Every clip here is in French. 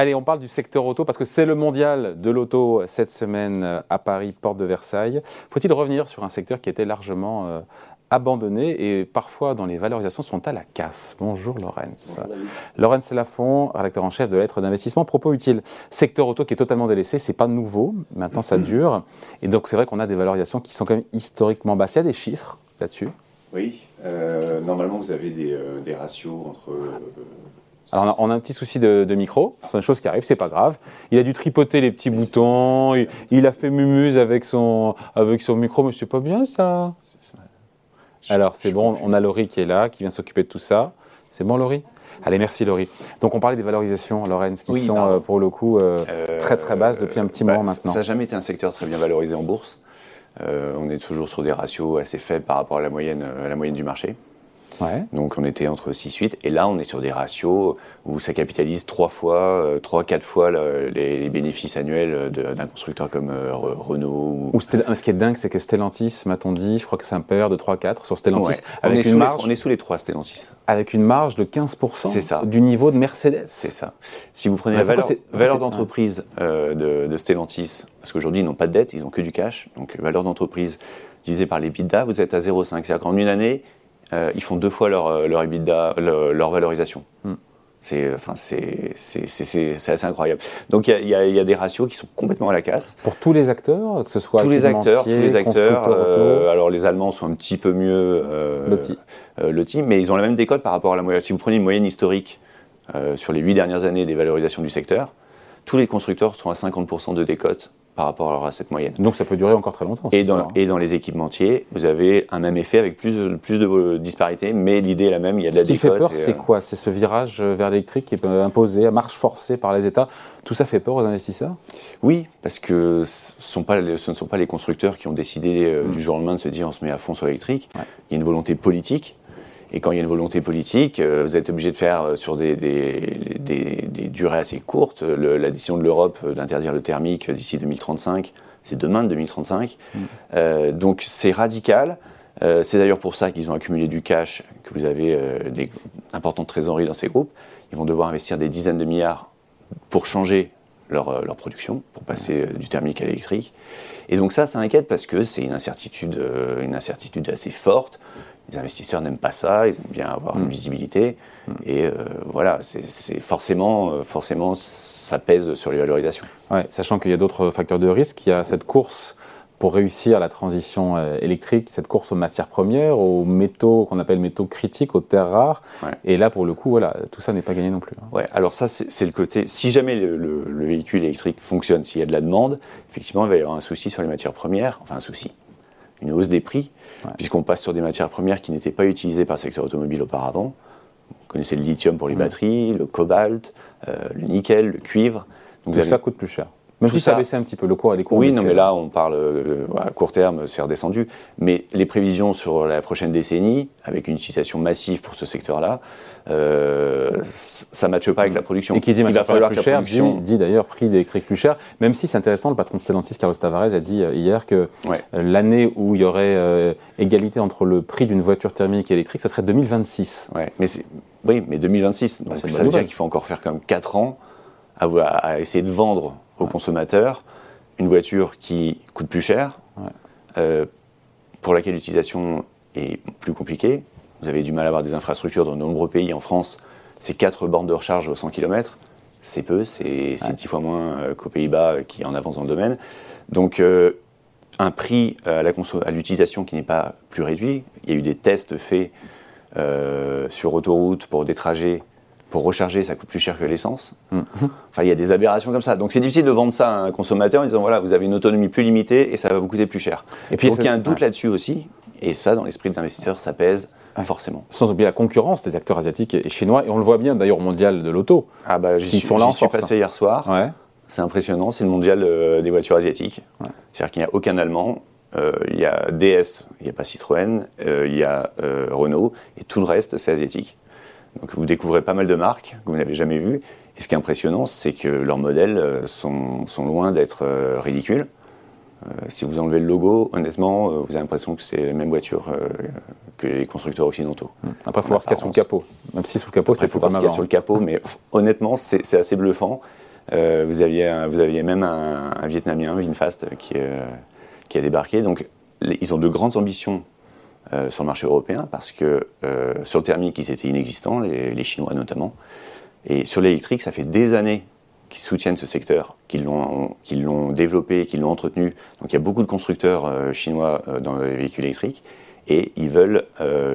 Allez, on parle du secteur auto parce que c'est le mondial de l'auto cette semaine à Paris, porte de Versailles. Faut-il revenir sur un secteur qui était largement abandonné et parfois dans les valorisations sont à la casse? Bonjour Lorenz. Bonjour, Lorenz Laffont, rédacteur en chef de Lettres d'investissement, propos utiles. Secteur auto qui est totalement délaissé, c'est pas nouveau, maintenant ça dure. Et donc c'est vrai qu'on a des valorisations qui sont quand même historiquement basses. Il y a des chiffres là-dessus? Oui, normalement vous avez des ratios entre... Alors on a un petit souci de micro, c'est une chose qui arrive, c'est pas grave. Il a dû tripoter les petits boutons, il a fait mumuse avec son micro, mais c'est pas bien ça. Alors c'est bon, on a Laurie qui est là, qui vient s'occuper de tout ça. C'est bon Laurie ? Allez, merci Laurie. Donc on parlait des valorisations, Lorenz, qui sont pour le coup très très basses depuis un petit moment maintenant. Ça n'a jamais été un secteur très bien valorisé en bourse. On est toujours sur des ratios assez faibles par rapport à la moyenne du marché. Ouais. Donc on était entre 6-8 et là on est sur des ratios où ça capitalise 3-4 fois les bénéfices annuels d'un constructeur comme Renault. Ce qui est dingue c'est que Stellantis, m'a-t-on dit, je crois que c'est un PER de 3-4 sur Stellantis. Ouais. On est sous les 3 Stellantis. Avec une marge de 15% du niveau de Mercedes. C'est ça. Si vous prenez la valeur d'entreprise de Stellantis, parce qu'aujourd'hui ils n'ont pas de dette, ils n'ont que du cash, donc valeur d'entreprise divisée par les EBITDA, vous êtes à 0,5. C'est-à-dire qu'en une année, ils font 2 fois leur EBITDA, leur valorisation. C'est assez incroyable. Donc il y a des ratios qui sont complètement à la casse. Pour tous les acteurs, que ce soit tous les acteurs. Alors les Allemands sont un petit peu mieux lotis, mais ils ont la même décote par rapport à la moyenne. Si vous prenez une moyenne historique sur les 8 dernières années des valorisations du secteur, tous les constructeurs sont à 50% de décote par rapport à cette moyenne. Donc ça peut durer encore très longtemps. Et dans les équipementiers, vous avez un même effet avec plus de disparités, mais l'idée est la même, il y a de la décote. Ce qui fait peur, c'est quoi ? C'est ce virage vers l'électrique qui est imposé à marche forcée par les États. Tout ça fait peur aux investisseurs ? Oui, parce que ce ne sont pas les constructeurs qui ont décidé du jour au lendemain de se dire on se met à fond sur l'électrique. Ouais. Il y a une volonté politique. Et quand il y a une volonté politique, vous êtes obligé de faire sur des durées assez courtes. La décision de l'Europe d'interdire le thermique d'ici 2035, c'est demain 2035. Donc c'est radical. C'est d'ailleurs pour ça qu'ils ont accumulé du cash, que vous avez des importantes trésoreries dans ces groupes. Ils vont devoir investir des dizaines de milliards pour changer leur production, pour passer du thermique à l'électrique. Et donc ça inquiète parce que c'est une incertitude assez forte. Les investisseurs n'aiment pas ça, ils aiment bien avoir une visibilité. Et voilà, c'est forcément, ça pèse sur les valorisations. Ouais, sachant qu'il y a d'autres facteurs de risque, il y a cette course pour réussir la transition électrique, cette course aux matières premières, aux métaux qu'on appelle métaux critiques, aux terres rares. Ouais. Et là, pour le coup, voilà, tout ça n'est pas gagné non plus. Ouais, alors ça, c'est le côté... Si jamais le véhicule électrique fonctionne, s'il y a de la demande, effectivement, il va y avoir un souci sur les matières premières. Enfin, un souci. Une hausse des prix, puisqu'on passe sur des matières premières qui n'étaient pas utilisées par le secteur automobile auparavant. Vous connaissez le lithium pour les batteries, le cobalt, le nickel, le cuivre. Donc tout ça coûte plus cher. Même si ça a baissé un petit peu, le cours a des cours. Oui, non, mais là, on parle à court terme, c'est redescendu. Mais les prévisions sur la prochaine décennie, avec une utilisation massive pour ce secteur-là, ça ne matche pas avec la production. Et qui dit matière première plus chère, dit d'ailleurs prix d'électrique plus cher. Même si c'est intéressant, le patron de Stellantis, Carlos Tavares, a dit hier que l'année où il y aurait égalité entre le prix d'une voiture thermique et électrique, ça serait 2026. Ouais, mais 2026. Donc, ça veut dire qu'il faut encore faire quand même 4 ans à essayer de vendre aux consommateurs une voiture qui coûte plus cher, pour laquelle l'utilisation est plus compliquée. Vous avez du mal à avoir des infrastructures dans de nombreux pays. En France, c'est 4 bornes de recharge aux 100 km. C'est peu, c'est 10 fois moins qu'aux Pays-Bas qui en avance dans le domaine. Donc, un prix à l'utilisation qui n'est pas plus réduit. Il y a eu des tests faits sur autoroute pour des trajets. Pour recharger, ça coûte plus cher que l'essence. Enfin, il y a des aberrations comme ça. Donc, c'est difficile de vendre ça à un consommateur en disant, voilà, vous avez une autonomie plus limitée et ça va vous coûter plus cher. Et puis, donc, il y a un doute là-dessus aussi. Et ça, dans l'esprit des investisseurs, ça pèse forcément. Sans oublier la concurrence des acteurs asiatiques et chinois. Et on le voit bien, d'ailleurs, au mondial de l'auto. Ah bah, j'y suis passé hier soir. Ouais. C'est impressionnant. C'est le mondial des voitures asiatiques. Ouais. C'est-à-dire qu'il n'y a aucun Allemand. Il y a DS, il n'y a pas Citroën. Il y a Renault. Et tout le reste, c'est asiatique. Donc vous découvrez pas mal de marques que vous n'avez jamais vues. Et ce qui est impressionnant, c'est que leurs modèles sont loin d'être ridicules. Si vous enlevez le logo, honnêtement, vous avez l'impression que c'est la même voiture que les constructeurs occidentaux. Après, il faut voir ce qu'il y a sous le capot. Même si sous le capot, c'est pas mal. Il faut voir ce qu'il y a sur le capot, mais honnêtement, c'est assez bluffant. Vous aviez même un Vietnamien, Vinfast, qui a débarqué. Donc, ils ont de grandes ambitions sur le marché européen parce que sur le thermique, ils étaient inexistants, les Chinois notamment. Et sur l'électrique, ça fait des années qu'ils soutiennent ce secteur, qu'ils l'ont développé, qu'ils l'ont entretenu. Donc, il y a beaucoup de constructeurs chinois dans les véhicules électriques. Et ils veulent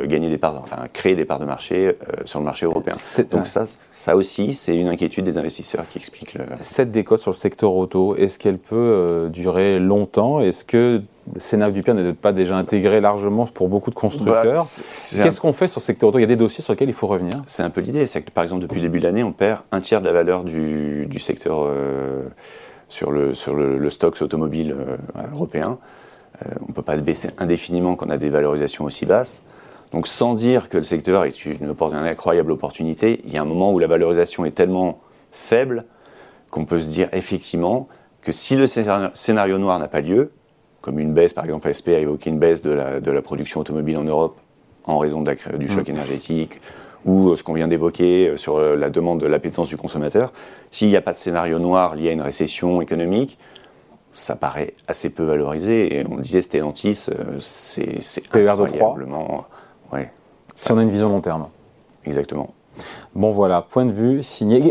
gagner des parts, enfin créer des parts de marché sur le marché européen. Donc ça aussi, c'est une inquiétude des investisseurs qui explique le... Cette décote sur le secteur auto, est-ce qu'elle peut durer longtemps? Est-ce que le scénario du pire n'est pas déjà intégré largement pour beaucoup de constructeurs? Qu'est-ce qu'on fait sur le secteur auto? Il y a des dossiers sur lesquels il faut revenir. C'est un peu l'idée, c'est que par exemple depuis le début de l'année, on perd un tiers de la valeur du secteur sur le stock automobile européen. On ne peut pas baisser indéfiniment quand on a des valorisations aussi basses. Donc sans dire que le secteur est une incroyable opportunité, il y a un moment où la valorisation est tellement faible qu'on peut se dire effectivement que si le scénario noir n'a pas lieu, comme une baisse, par exemple SP a évoqué une baisse de la production automobile en Europe en raison du choc énergétique, ou ce qu'on vient d'évoquer sur la demande de l'appétence du consommateur, s'il n'y a pas de scénario noir lié à une récession économique, ça paraît assez peu valorisé. Et on le disait, Stellantis, c'est incroyablement... Ouais. Si on a une vision long terme. Exactement. Bon voilà, point de vue, signé.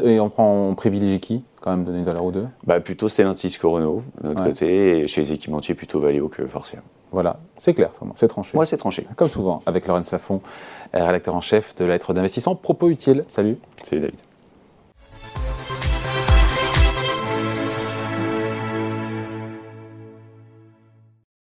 Et on privilégie qui, quand même, donner $1 ou $2? Plutôt Stellantis que Renault, de notre côté. Et chez les équipementiers, plutôt Valeo que Forcia. Voilà, c'est clair, c'est tranché. Ouais, c'est tranché. Comme souvent, avec Lorenz Laffont, rédacteur en chef de la lettre d'investissement. Propos utile. Salut. Salut David.